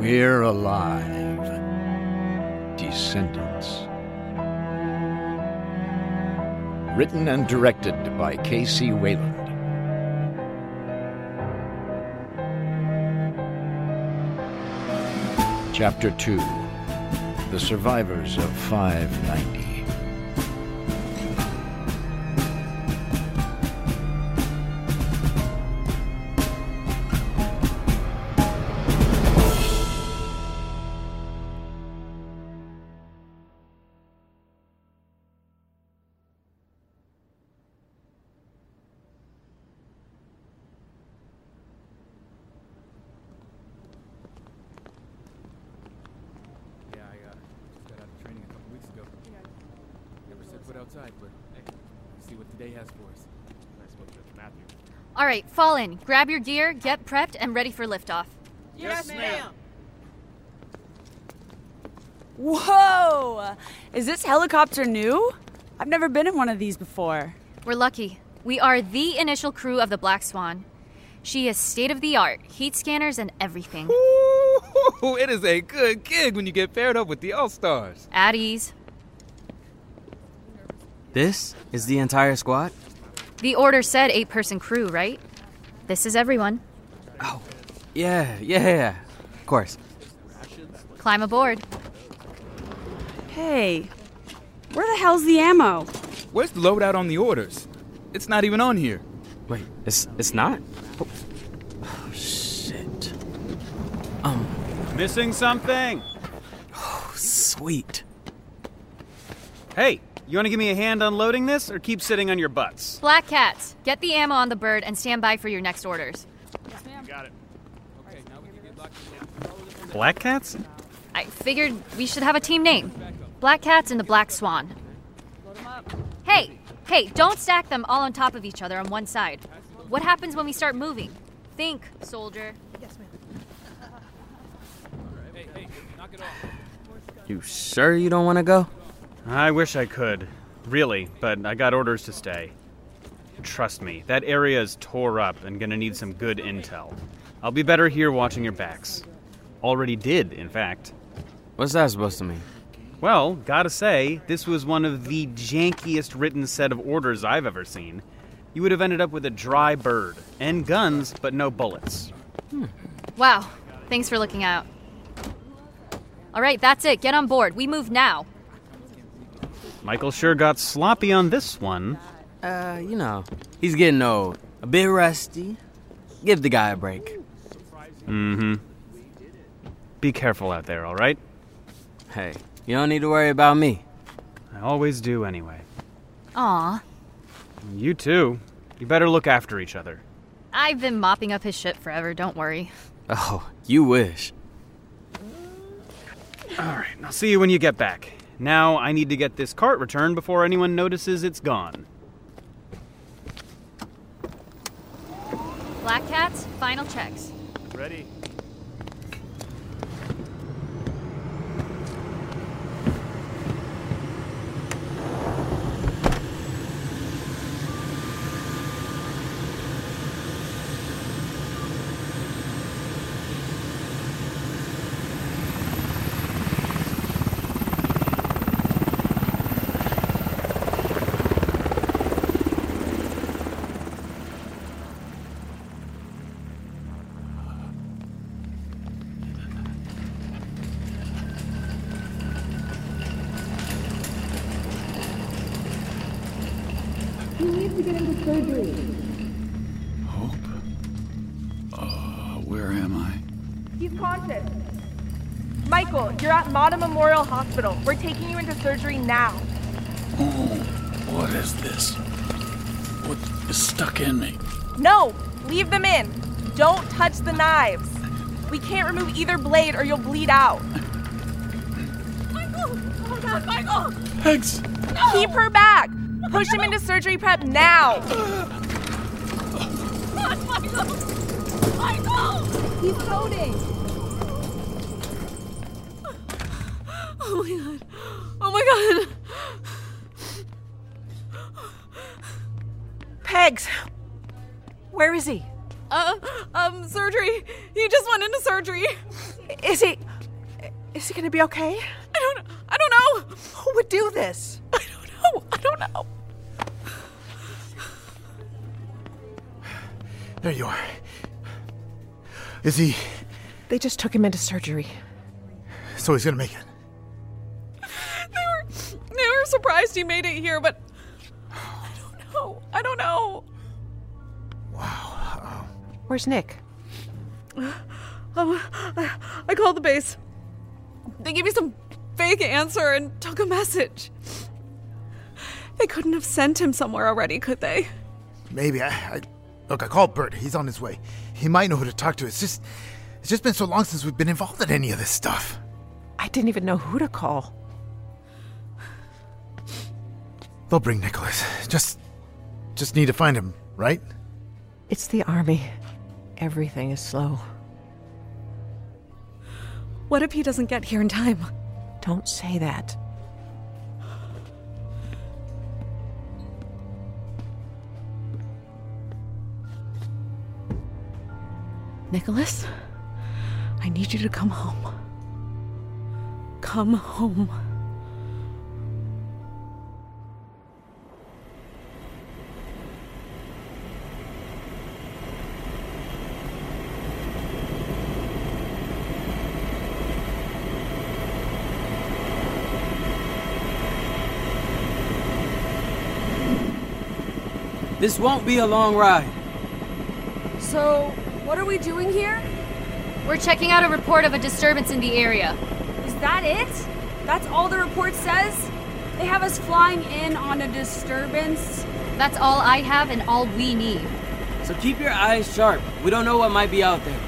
We're Alive, Descendants. Written and directed by K.C. Wayland. Chapter 2, The Survivors of 590. All right, fall in. Grab your gear, get prepped, and ready for liftoff. Yes, ma'am. Whoa! Is this helicopter new? I've never been in one of these before. We're lucky. We are the initial crew of the Black Swan. She is state-of-the-art, heat scanners and everything. Ooh, it is a good gig when you get paired up with the All-Stars. At ease. This is the entire squad? The order said 8-person crew, right? This is everyone. Oh, yeah, of course. Climb aboard. Hey, where the hell's the ammo? Where's the loadout on the orders? It's not even on here. Wait, it's not? Oh, shit. Missing something. Oh, sweet. Hey, you want to give me a hand unloading this, or keep sitting on your butts? Black Cats, get the ammo on the bird and stand by for your next orders. Yes, ma'am. You got it. Okay, now we can get Black Cats. Black Cats? I figured we should have a team name. Black Cats and the Black Swan. Load them up. Hey, don't stack them all on top of each other on one side. What happens when we start moving? Think, soldier. Yes, ma'am. Hey, knock it off. You sure you don't want to go? I wish I could. Really, but I got orders to stay. Trust me, that area is tore up and gonna need some good intel. I'll be better here watching your backs. Already did, in fact. What's that supposed to mean? Well, gotta say, this was one of the jankiest written set of orders I've ever seen. You would have ended up with a dry bird, and guns, but no bullets. Wow, thanks for looking out. All right, that's it. Get on board. We move now. Michael sure got sloppy on this one. He's getting old. A bit rusty. Give the guy a break. Mm-hmm. Be careful out there, all right? Hey, you don't need to worry about me. I always do anyway. Aw. You too. You better look after each other. I've been mopping up his shit forever, don't worry. Oh, you wish. All right, I'll see you when you get back. Now I need to get this cart returned before anyone notices it's gone. Black Cats, final checks. Ready. Michael, you're at Mata Memorial Hospital. We're taking you into surgery now. Oh, what is this? What is stuck in me? No, leave them in. Don't touch the knives. We can't remove either blade or you'll bleed out. Michael! Oh, God, Michael! Thanks. No. Keep her back. Push him into surgery prep now. God, Michael! Michael! He's coding. Oh my God. Oh my God. Pegs. Where is he? Surgery. He just went into surgery. Is he gonna be okay? I don't know. Who would do this? I don't know. There you are. Is he? They just took him into surgery. So he's gonna make it. I'm surprised he made it here, but I don't know. Wow. Where's Nick? I called the base. They gave me some fake answer and took a message. They couldn't have sent him somewhere already, could they? Maybe. I called Bert. He's on his way. He might know who to talk to. It's just been so long since we've been involved in any of this stuff. I didn't even know who to call. They'll bring Nicholas. Just need to find him, right? It's the army. Everything is slow. What if he doesn't get here in time? Don't say that. Nicholas, I need you to come home. Come home. This won't be a long ride. So, what are we doing here? We're checking out a report of a disturbance in the area. Is that it? That's all the report says? They have us flying in on a disturbance. That's all I have and all we need. So keep your eyes sharp. We don't know what might be out there.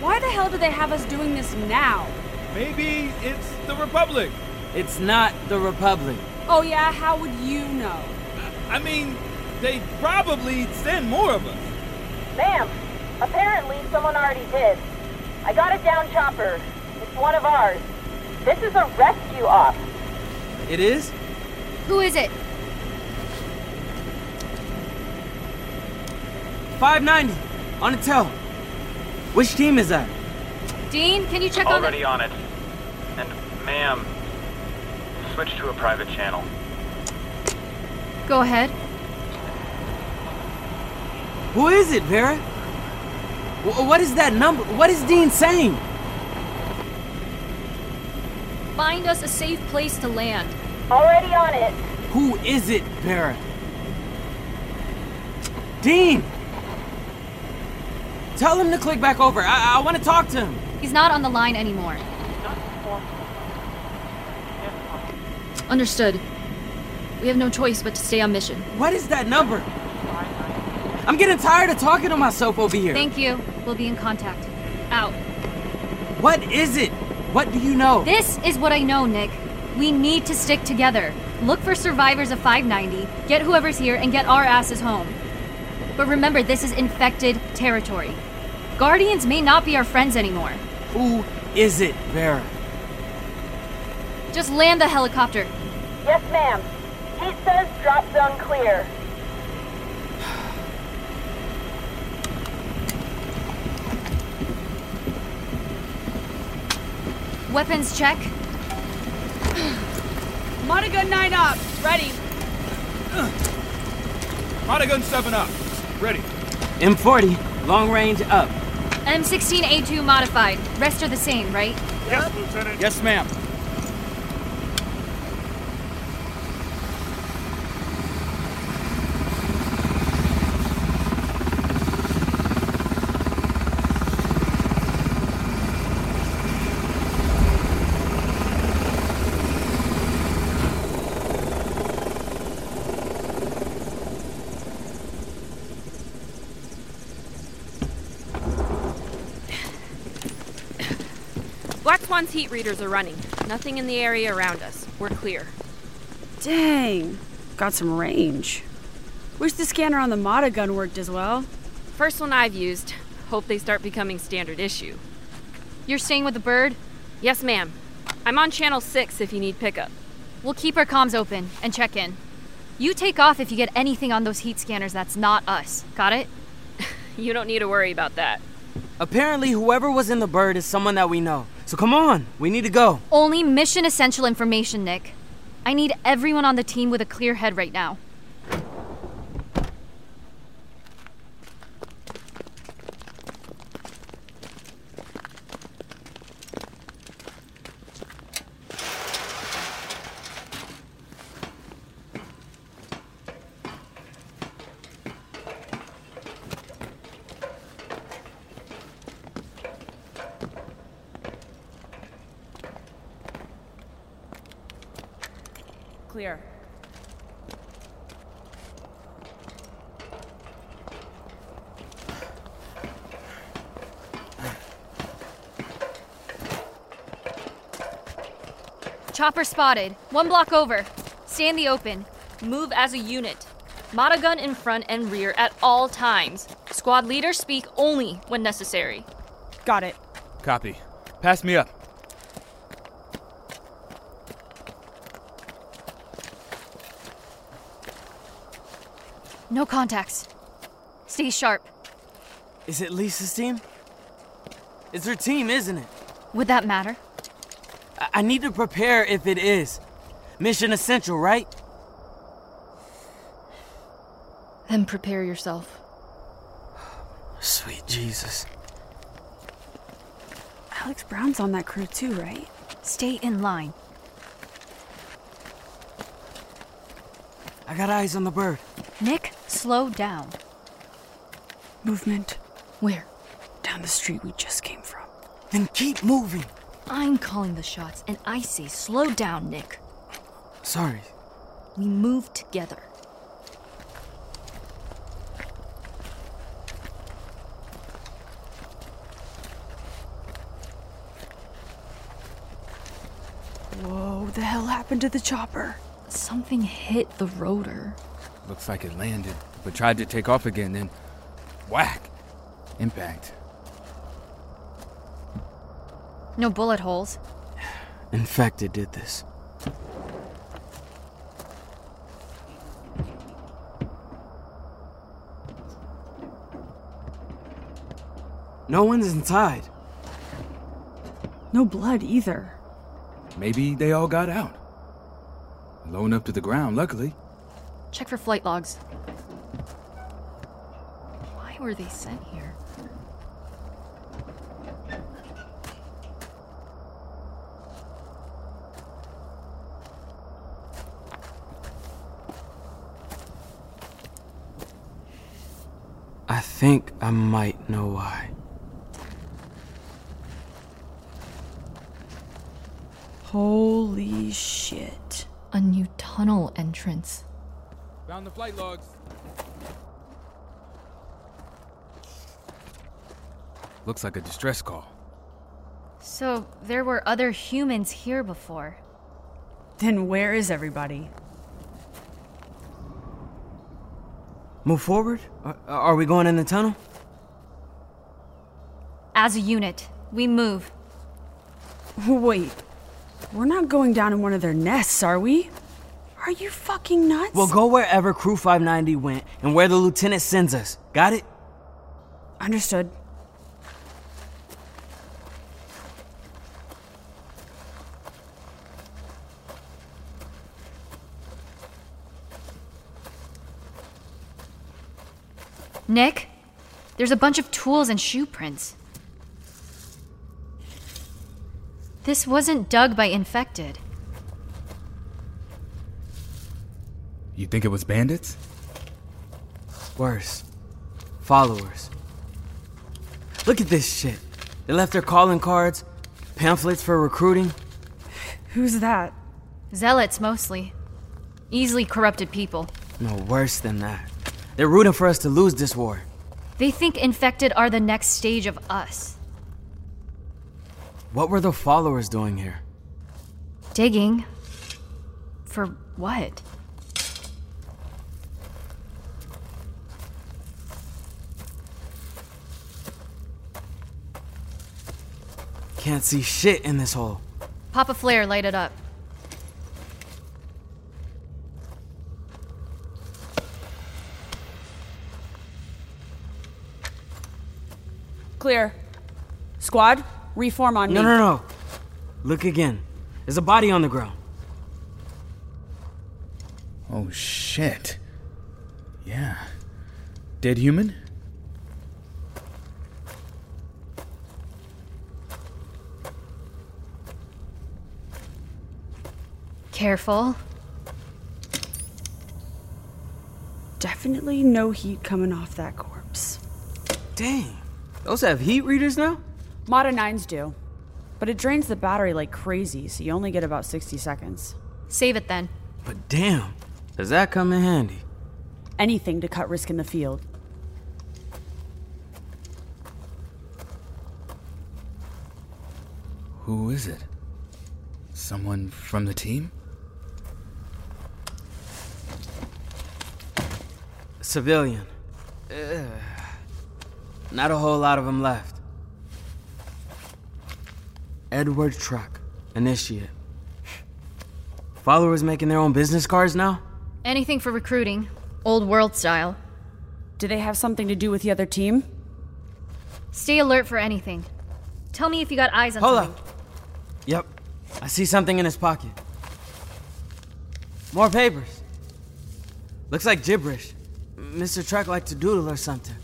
Why the hell do they have us doing this now? Maybe it's the Republic. It's not the Republic. Oh yeah, how would you know? I mean, they probably send more of us. Ma'am, apparently someone already did. I got a down chopper. It's one of ours. This is a rescue op. It is? Who is it? 590, on the tail. Which team is that? Dean, can you check on it? Already on it. And ma'am, switch to a private channel. Go ahead. Who is it, Vera? What is that number? What is Dean saying? Find us a safe place to land. Already on it. Who is it, Vera? Dean! Tell him to click back over. I want to talk to him. He's not on the line anymore. Understood. We have no choice but to stay on mission. What is that number? I'm getting tired of talking to myself over here. Thank you. We'll be in contact. Out. What is it? What do you know? This is what I know, Nick. We need to stick together. Look for survivors of 590, get whoever's here, and get our asses home. But remember, this is infected territory. Guardians may not be our friends anymore. Who is it, Vera? Just land the helicopter. Yes, ma'am. He says drop zone clear. Weapons check. Monogun 9 up. Ready. Monogun 7 up. Ready. M40, long range up. M16A2 modified. Rest are the same, right? Yes, Lieutenant. Yes, ma'am. Black Swan's heat readers are running. Nothing in the area around us. We're clear. Dang. Got some range. Wish the scanner on the Mata gun worked as well. First one I've used. Hope they start becoming standard issue. You're staying with the bird? Yes, ma'am. I'm on channel 6 if you need pickup. We'll keep our comms open and check in. You take off if you get anything on those heat scanners that's not us. Got it? You don't need to worry about that. Apparently, whoever was in the bird is someone that we know. So come on, we need to go. Only mission-essential information, Nick. I need everyone on the team with a clear head right now. Clear. Chopper spotted. One block over. Stay in the open. Move as a unit. Mata gun in front and rear at all times. Squad leaders speak only when necessary. Got it. Copy. Pass me up. No contacts. Stay sharp. Is it Lisa's team? It's her team, isn't it? Would that matter? I need to prepare if it is. Mission essential, right? Then prepare yourself. Sweet Jesus. Alex Brown's on that crew too, right? Stay in line. I got eyes on the bird. Nick, slow down. Movement. Where? Down the street we just came from. Then keep moving. I'm calling the shots, and I say slow down, Nick. Sorry. We moved together. Whoa, what the hell happened to the chopper? Something hit the rotor. Looks like it landed, but tried to take off again, then whack! Impact. No bullet holes. In fact, it did this. No one's inside. No blood either. Maybe they all got out. Low enough to the ground, luckily. Check for flight logs. Why were they sent here? I think I might know why. Holy shit. A new tunnel entrance. Found the flight logs. Looks like a distress call. So, there were other humans here before. Then where is everybody? Move forward? Are we going in the tunnel? As a unit, we move. Wait. We're not going down in one of their nests, are we? Are you fucking nuts? We'll go wherever Crew 590 went and where the lieutenant sends us. Got it? Understood. Nick, there's a bunch of tools and shoe prints. This wasn't dug by infected. You think it was bandits? Worse. Followers. Look at this shit. They left their calling cards, pamphlets for recruiting. Who's that? Zealots, mostly. Easily corrupted people. No, worse than that. They're rooting for us to lose this war. They think infected are the next stage of us. What were the followers doing here? Digging. For what? Can't see shit in this hole. Pop a flare, light it up. Clear. Squad? Reform on me. No. Look again. There's a body on the ground. Oh, shit. Yeah. Dead human? Careful. Definitely no heat coming off that corpse. Dang. Those have heat readers now? Mata 9s do, but it drains the battery like crazy, so you only get about 60 seconds. Save it then. But damn, does that come in handy? Anything to cut risk in the field. Who is it? Someone from the team? Civilian. Not a whole lot of them left. Edward Truck, initiate. Followers making their own business cards now? Anything for recruiting, old world style. Do they have something to do with the other team? Stay alert for anything. Tell me if you got eyes on something. Hold up. Yep, I see something in his pocket. More papers. Looks like gibberish. Mr. Truck liked to doodle or something.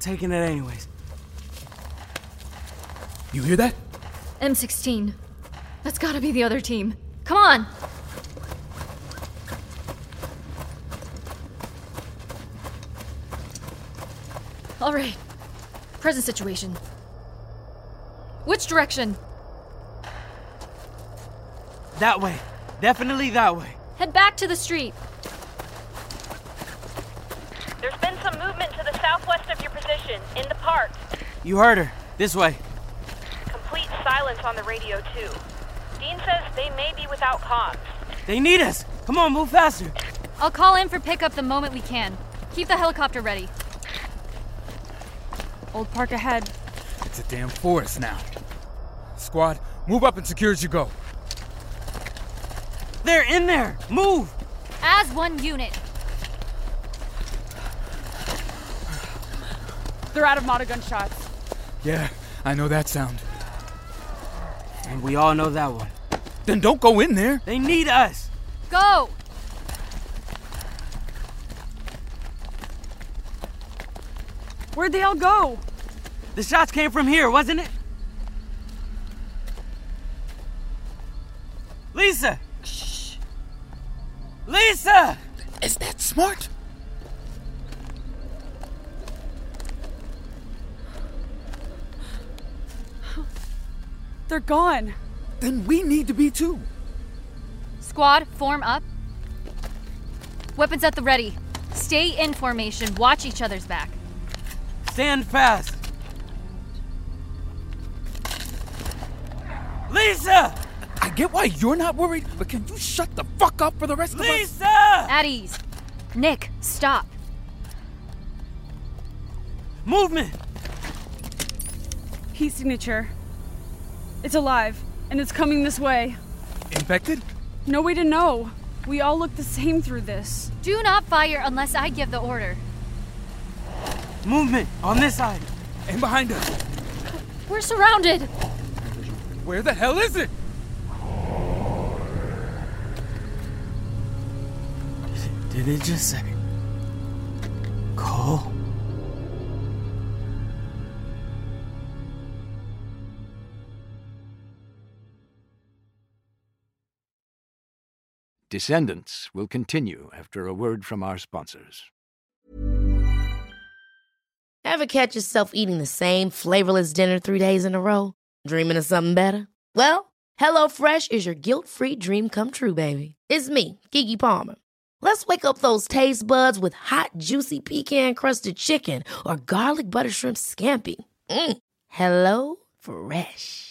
Taking it anyways. You hear that? M16. That's gotta be the other team. Come on! All right. Present situation. Which direction? That way. Definitely that way. Head back to the street. There's been some movement to the southwest of your position, in the park. You heard her. This way. Complete silence on the radio, too. Dean says they may be without comms. They need us! Come on, move faster! I'll call in for pickup the moment we can. Keep the helicopter ready. Old Park ahead. It's a damn forest now. Squad, move up and secure as you go. They're in there! Move! As one unit. They're out of Mata gunshots. Yeah, I know that sound. And we all know that one. Then don't go in there. They need us. Go! Where'd they all go? The shots came from here, wasn't it? Lisa! Shh. Lisa! Is that smart? They're gone. Then we need to be too. Squad, form up. Weapons at the ready. Stay in formation. Watch each other's back. Stand fast. Lisa! I get why you're not worried, but can you shut the fuck up for the rest of us? Lisa! At ease. Nick, stop. Movement! Key signature. It's alive, and it's coming this way. Infected? No way to know. We all look the same through this. Do not fire unless I give the order. Movement, on this side. And behind us. We're surrounded. Where the hell is it? Did it just say... Cole? Descendants will continue after a word from our sponsors. Ever catch yourself eating the same flavorless dinner 3 days in a row? Dreaming of something better? Well, HelloFresh is your guilt-free dream come true, baby. It's me, Keke Palmer. Let's wake up those taste buds with hot, juicy pecan-crusted chicken or garlic butter shrimp scampi. Mm. HelloFresh.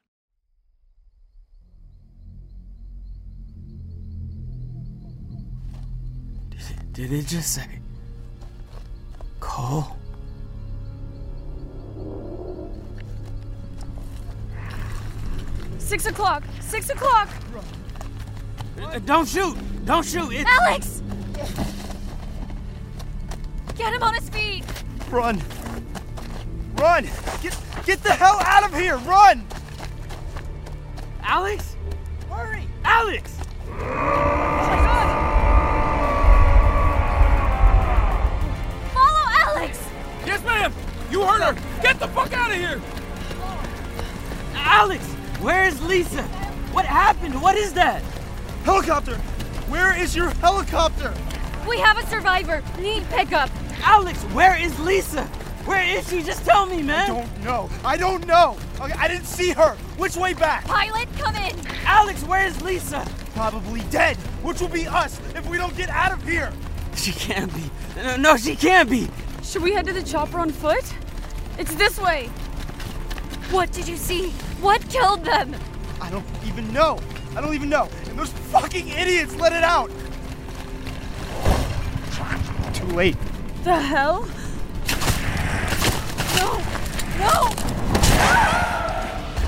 Did it just say... Cole? Six o'clock! Don't shoot! It's... Alex! Get him on his feet! Run! Get the hell out of here! Run! Alex? Hurry! Alex! Oh my God! Yes, ma'am! You heard her! Get the fuck out of here! Alex! Where is Lisa? What happened? What is that? Helicopter! Where is your helicopter? We have a survivor! Need pickup! Alex, where is Lisa? Where is she? Just tell me, man! I don't know! Okay, I didn't see her! Which way back? Pilot, come in! Alex, where is Lisa? Probably dead, which will be us if we don't get out of here! She can't be. No, she can't be! Should we head to the chopper on foot? It's this way. What did you see? What killed them? I don't even know. And those fucking idiots let it out. Too late. The hell? No!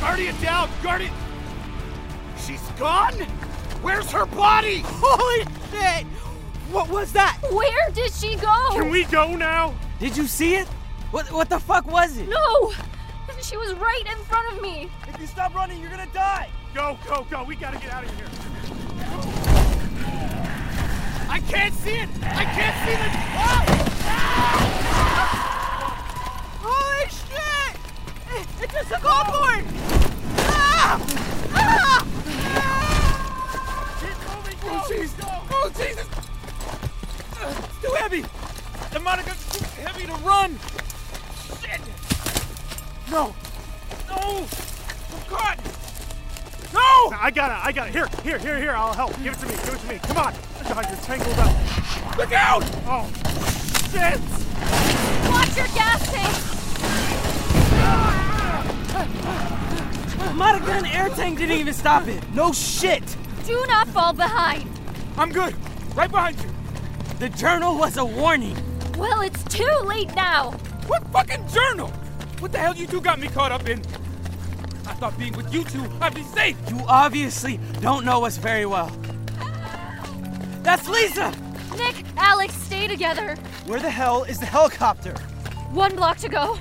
Guardian down! Guardian! She's gone? Where's her body? Holy shit! What was that? Where did she go? Can we go now? Did you see it? What the fuck was it? No! She was right in front of me. If you stop running, you're gonna die. Go, go, go. We gotta get out of here. I can't see it. I can't see the... Oh! Ah! Holy shit! It's just a cardboard! Ah! Ah! Ah! Keep moving. Go. Oh, Jesus. Oh, Jesus. It's too heavy. The Monica's too heavy to run. Shit. No! No! Oh, God! No! I gotta. Here, I'll help. Give it to me. Come on. God, you're tangled up. Look out! Oh, shit! Watch your gas tank! Monica and air tank didn't even stop it. No shit! Do not fall behind. I'm good. Right behind you. The journal was a warning. Well, it's too late now. What fucking journal? What the hell you two got me caught up in? I thought being with you two, I'd be safe. You obviously don't know us very well. That's Lisa! Nick, Alex, stay together. Where the hell is the helicopter? 1 block to go.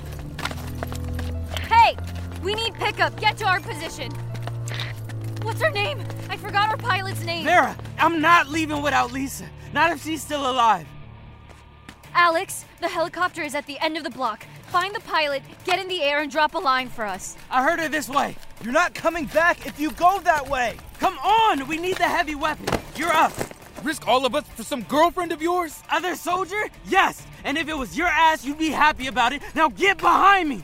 Hey, we need pickup. Get to our position. What's her name? I forgot our pilot's name. Vera, I'm not leaving without Lisa. Not if she's still alive. Alex, the helicopter is at the end of the block. Find the pilot, get in the air, and drop a line for us. I heard her this way. You're not coming back if you go that way. Come on, we need the heavy weapon. You're up. Risk all of us for some girlfriend of yours? Other soldier? Yes. And if it was your ass, you'd be happy about it. Now get behind me.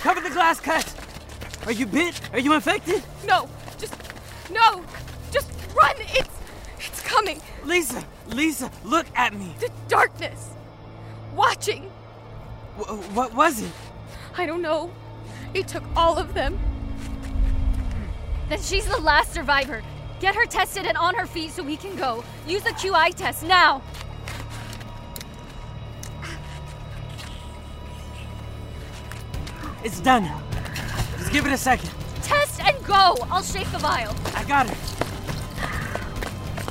Cover the glass cut. Are you bit? Are you infected? No, just run. It's coming. Lisa, look at me. The darkness. Watching. What was it? I don't know. It took all of them. Then she's the last survivor. Get her tested and on her feet so we can go. Use the QI test now. It's done. Just give it a second. Test and go! I'll shake the vial. I got it.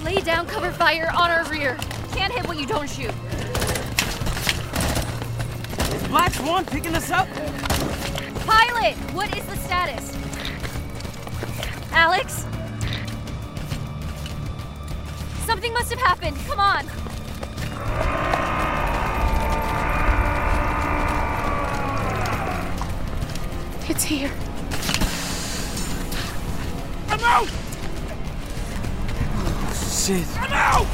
Lay down, cover fire on our rear. Can't hit what you don't shoot. Is Black Swan picking us up? Pilot, what is the status? Alex? Something must have happened. Come on. It's here. I'm out! Oh, shit. I'm out!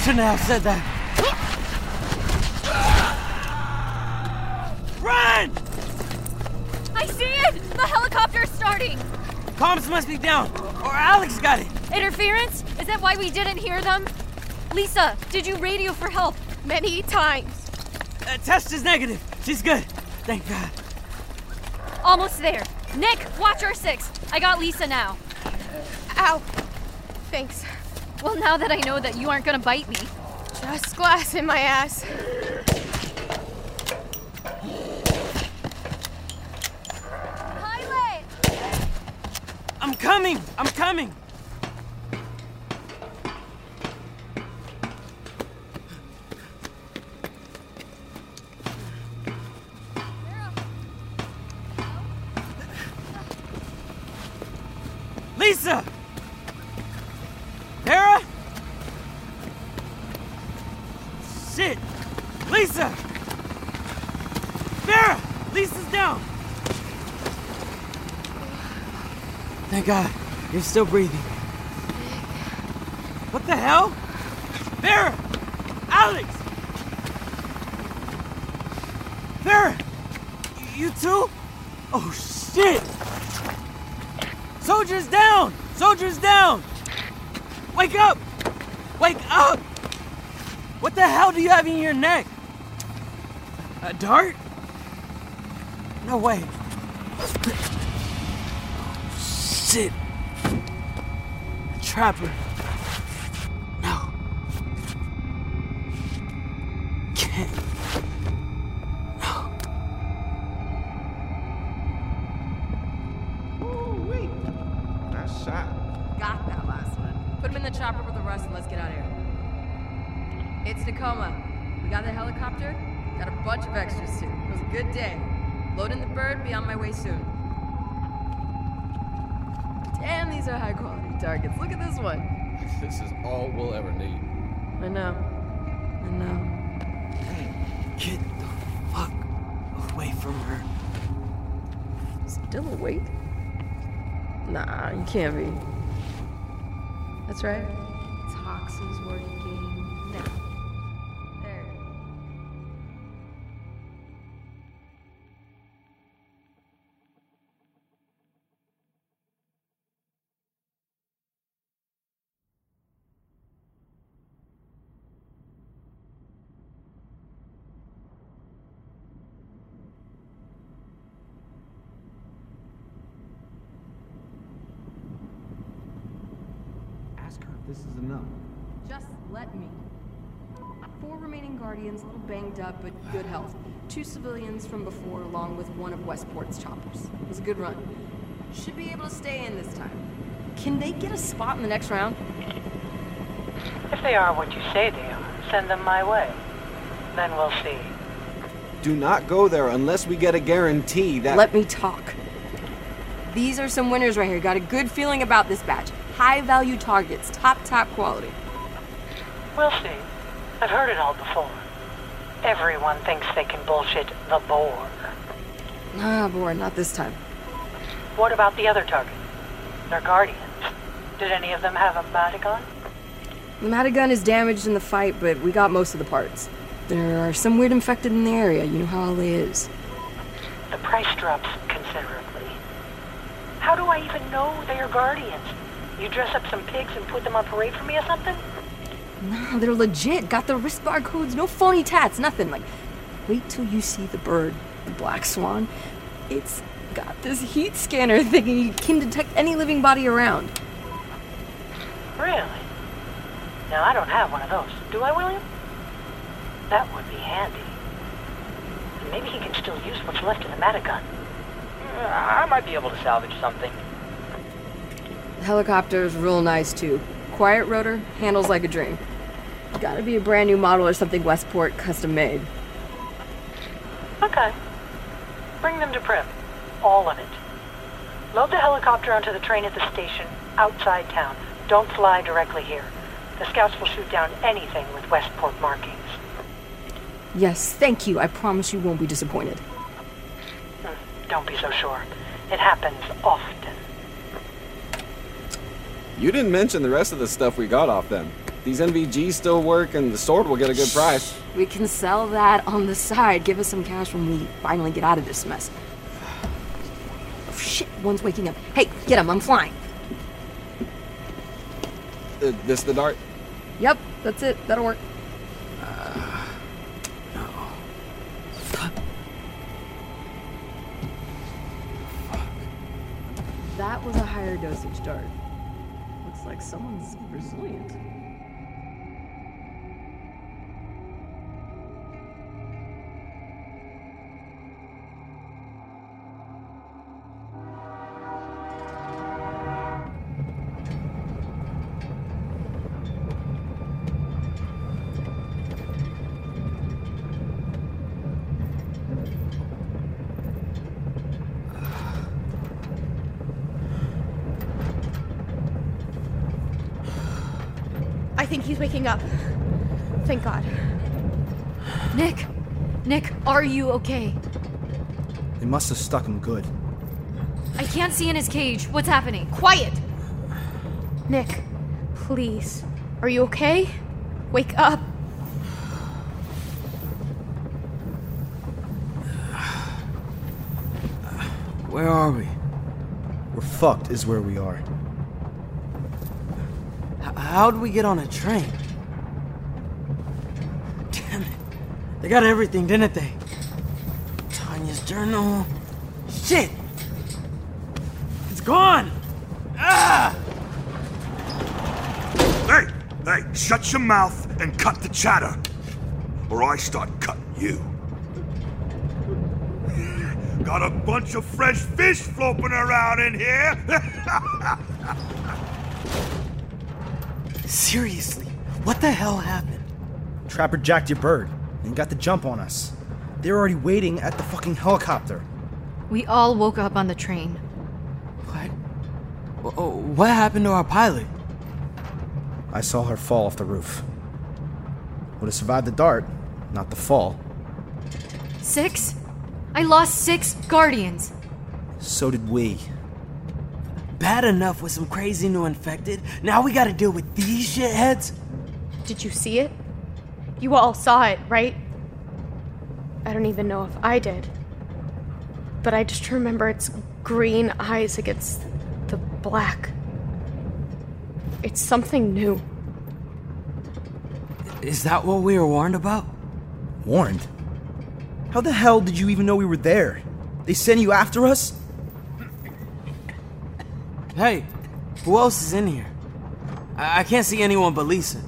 Shouldn't have said that. Run! I see it! The helicopter's starting! Comms must be down, or Alex got it. Interference? Is that why we didn't hear them? Lisa, did you radio for help? Many times. Test is negative. She's good. Thank God. Almost there. Nick, watch our six. I got Lisa now. Ow. Thanks. Well, now that I know that you aren't gonna bite me. Just glass in my ass. Pilot! I'm coming! Lisa! Vera? Shit! Lisa! Vera! Lisa's down! Thank God, you're still breathing. What the hell? Vera! Alex! Vera! You too? Oh, shit! Soldiers down! Wake up! What the hell do you have in your neck? A dart? No way. Oh, shit. A trapper. No. Can't. No. Ooh-wee. Nice shot. Got that last one. Put him in the chopper with the rest and let's get out of here. It's Tacoma. We got the helicopter. Got a bunch of extras too. It was a good day. Load in the bird, be on my way soon. Damn, these are high quality targets. Look at this one. This is all we'll ever need. I know. I know. Hey, get the fuck away from her. Still awake? Nah, you can't be. That's right. It's Hoxie's working now. This is enough. Just let me. 4 remaining Guardians, a little banged up, but good health. 2 civilians from before, along with one of Westport's choppers. It was a good run. Should be able to stay in this time. Can they get a spot in the next round? If they are what you say they are, send them my way. Then we'll see. Do not go there unless we get a guarantee that... Let me talk. These are some winners right here. Got a good feeling about this batch. High-value targets, top quality. We'll see. I've heard it all before. Everyone thinks they can bullshit the boar. Nah, boar, not this time. What about the other target? Their guardians. Did any of them have a Matagun? The Matagun is damaged in the fight, but we got most of the parts. There are some weird infected in the area. You know how LA is. The price drops considerably. How do I even know they are guardians? You dress up some pigs and put them on parade for me or something? No, they're legit. Got the wrist bar codes, no phony tats, nothing. Like, wait till you see the bird, the Black Swan. It's got this heat scanner thingy. It can detect any living body around. Really? Now, I don't have one of those. Do I, William? That would be handy. And maybe he can still use what's left of the Matagun. I might be able to salvage something. The helicopter's real nice, too. Quiet rotor, handles like a dream. Gotta be a brand new model or something Westport custom-made. Okay. Bring them to Prim. All of it. Load the helicopter onto the train at the station, outside town. Don't fly directly here. The scouts will shoot down anything with Westport markings. Yes, thank you. I promise you won't be disappointed. Don't be so sure. It happens often. You didn't mention the rest of the stuff we got off them. These NVGs still work, and the sword will get a good price. We can sell that on the side. Give us some cash when we finally get out of this mess. Oh, shit. One's waking up. Hey, get him. I'm flying. This the dart? Yep, that's it. That'll work. No. Fuck. That was a higher dosage dart. Like someone's resilient. I think he's waking up. Thank God. Nick, are you okay? They must have stuck him good. I can't see in his cage. What's happening? Quiet! Nick, please. Are you okay? Wake up. Where are we? We're fucked is where we are. How'd we get on a train? Damn it. They got everything, didn't they? Tanya's journal. Shit! gone! Ah! Hey, shut your mouth and cut the chatter, or I start cutting you. Got a bunch of fresh fish flopping around in here. Seriously, what the hell happened? Trapper jacked your bird and got the jump on us. They're already waiting at the fucking helicopter. We all woke up on the train. What? What happened to our pilot? I saw her fall off the roof. Would have survived the dart, not the fall. 6? I lost 6 guardians. So did we. Bad enough with some crazy new infected. Now we gotta deal with these shitheads? Did you see it? You all saw it, right? I don't even know if I did. But I just remember its green eyes against the black. It's something new. Is that what we were warned about? Warned? How the hell did you even know we were there? They sent you after us? Hey, who else is in here? I can't see anyone but Lisa.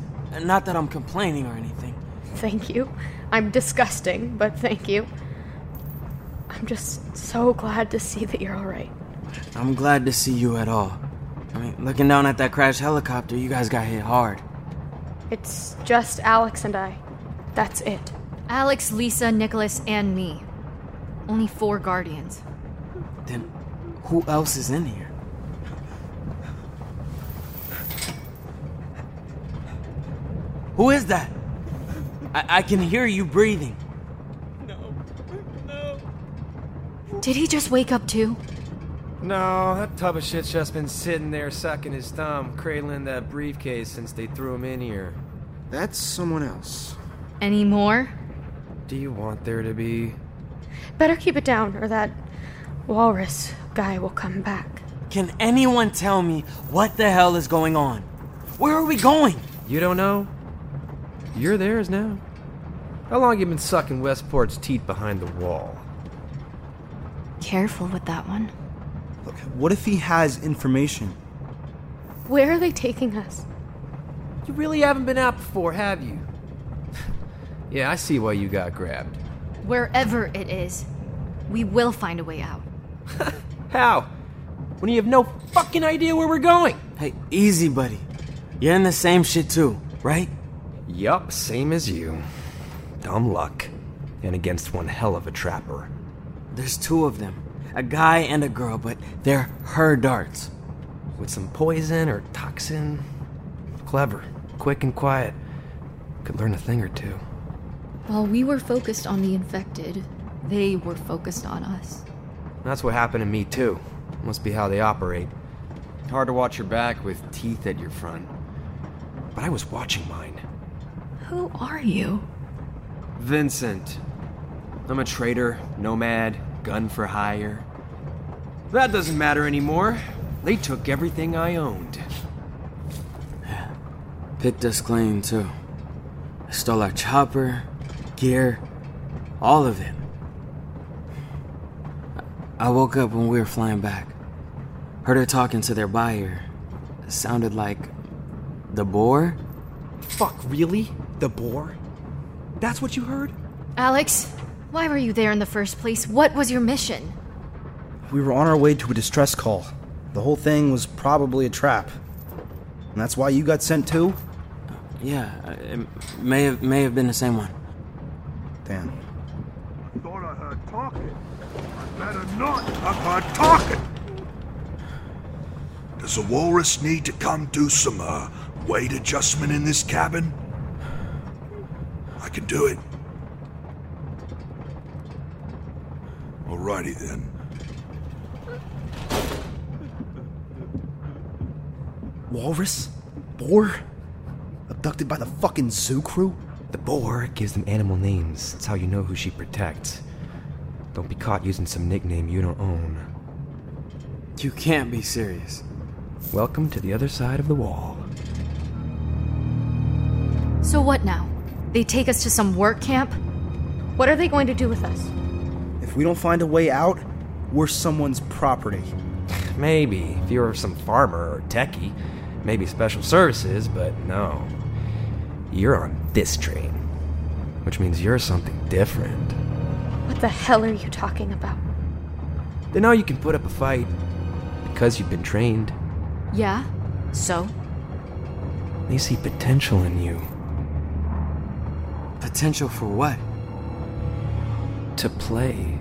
Not that I'm complaining or anything. Thank you. I'm disgusting, but thank you. I'm just so glad to see that you're all right. I'm glad to see you at all. I mean, looking down at that crashed helicopter, you guys got hit hard. It's just Alex and I. That's it. Alex, Lisa, Nicholas, and me. Only 4 guardians. Then who else is in here? Who is that? I can hear you breathing. No. Did he just wake up too? No, that tub of shit's just been sitting there sucking his thumb, cradling that briefcase since they threw him in here. That's someone else. Any more? Do you want there to be? Better keep it down, or that walrus guy will come back. Can anyone tell me what the hell is going on? Where are we going? You don't know? You're theirs now. How long you been sucking Westport's teat behind the wall? Careful with that one. Look, what if he has information? Where are they taking us? You really haven't been out before, have you? Yeah, I see why you got grabbed. Wherever it is, we will find a way out. How? When you have no fucking idea where we're going? Hey, easy, buddy. You're in the same shit too, right? Yup, same as you. Dumb luck. And against one hell of a trapper. There's 2 of them. A guy and a girl, but they're her darts. With some poison or toxin. Clever, quick and quiet. Could learn a thing or two. While we were focused on the infected, they were focused on us. That's what happened to me too. Must be how they operate. Hard to watch your back with teeth at your front. But I was watching mine. Who are you? Vincent. I'm a trader, nomad. Gun for hire. That doesn't matter anymore. They took everything I owned. Picked us clean, too. They stole our chopper, gear, all of it. I woke up when we were flying back. Heard her talking to their buyer. It sounded like the boar. Fuck, really? The boar? That's what you heard? Alex? Why were you there in the first place? What was your mission? We were on our way to a distress call. The whole thing was probably a trap. And that's why you got sent too? Yeah, it may have been the same one. Damn. Thought I heard talking. I better not have heard talking! Does the walrus need to come do some, weight adjustment in this cabin? I can do it. Alrighty then. Walrus? Boar? Abducted by the fucking zoo crew? The boar gives them animal names. That's how you know who she protects. Don't be caught using some nickname you don't own. You can't be serious. Welcome to the other side of the wall. So what now? They take us to some work camp? What are they going to do with us? If we don't find a way out, we're someone's property. Maybe, if you were some farmer or techie. Maybe special services, but no. You're on this train. Which means you're something different. What the hell are you talking about? They know you can put up a fight. Because you've been trained. Yeah? So? They see potential in you. Potential for what? To play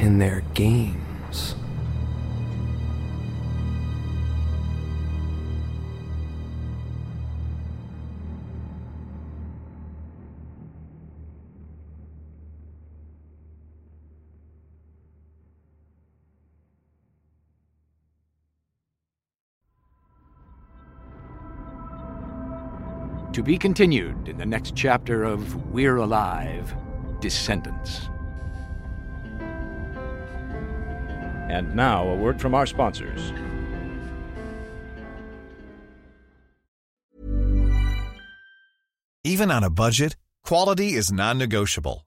in their games. To be continued in the next chapter of We're Alive, Descendants. And now, a word from our sponsors. Even on a budget, quality is non-negotiable.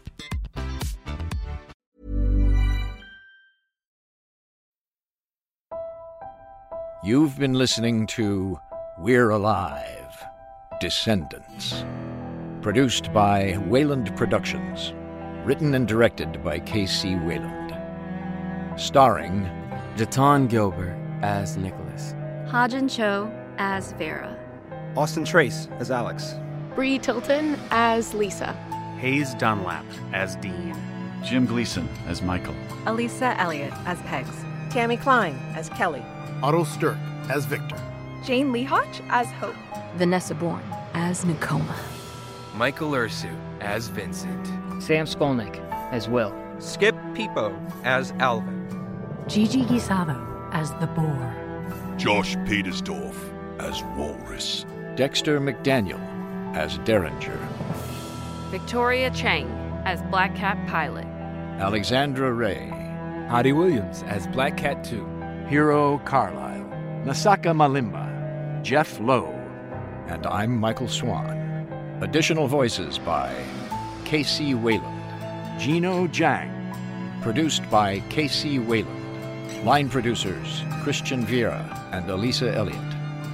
You've been listening to We're Alive, Descendants, produced by Wayland Productions, written and directed by K.C. Wayland, starring Jetan Gilbert as Nicholas, Hajin Cho as Vera, Austin Trace as Alex, Bree Tilton as Lisa, Hayes Dunlap as Dean, Jim Gleason as Michael, Elisa Elliott as Pegs, Tammy Klein as Kelly, Otto Sturck as Victor, Jane Lehotch as Hope, Vanessa Bourne as Nakoma, Michael Ursu as Vincent, Sam Skolnick as Will, Skip Peepo as Alvin, Gigi Gisado as The Boar, Josh Petersdorf as Walrus, Dexter McDaniel as Derringer, Victoria Chang as Black Cat Pilot, Alexandra Ray, Hadi Williams as Black Cat 2, Hero Carlisle, Nasaka Malimba, Jeff Lowe, and I'm Michael Swan. Additional voices by K.C. Wayland, Gino Jang, produced by K.C. Wayland. Line producers Christian Vieira and Elisa Elliott.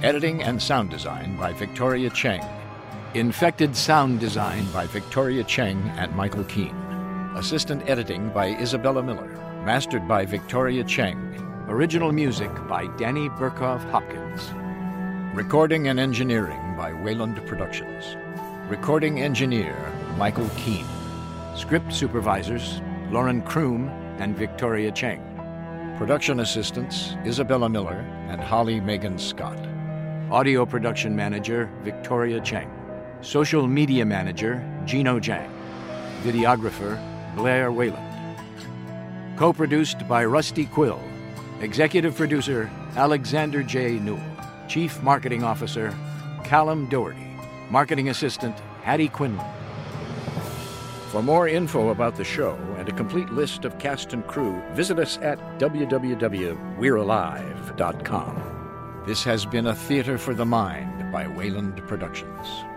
Editing and sound design by Victoria Chang. Infected sound design by Victoria Chang and Michael Keane. Assistant editing by Isabella Miller. Mastered by Victoria Chang. Original music by Danny Burkhoff Hopkins. Recording and engineering by Wayland Productions. Recording engineer, Michael Keane. Script supervisors, Lauren Kroom and Victoria Chang. Production assistants, Isabella Miller and Holly Megan Scott. Audio production manager, Victoria Chang. Social media manager, Gino Jang. Videographer, Blair Wayland. Co-produced by Rusty Quill. Executive producer, Alexander J. Newell. Chief Marketing Officer, Callum Doherty. Marketing Assistant, Hattie Quinlan. For more info about the show and a complete list of cast and crew, visit us at www.we'realive.com. This has been A Theater for the Mind by Wayland Productions.